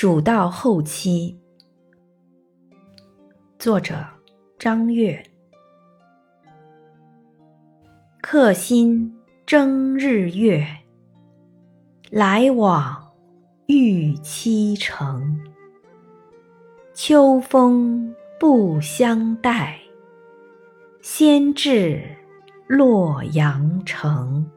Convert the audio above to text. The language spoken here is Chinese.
蜀道后期，作者张悦。客心争日月，来往欲期程。秋风不相待，先至洛阳城。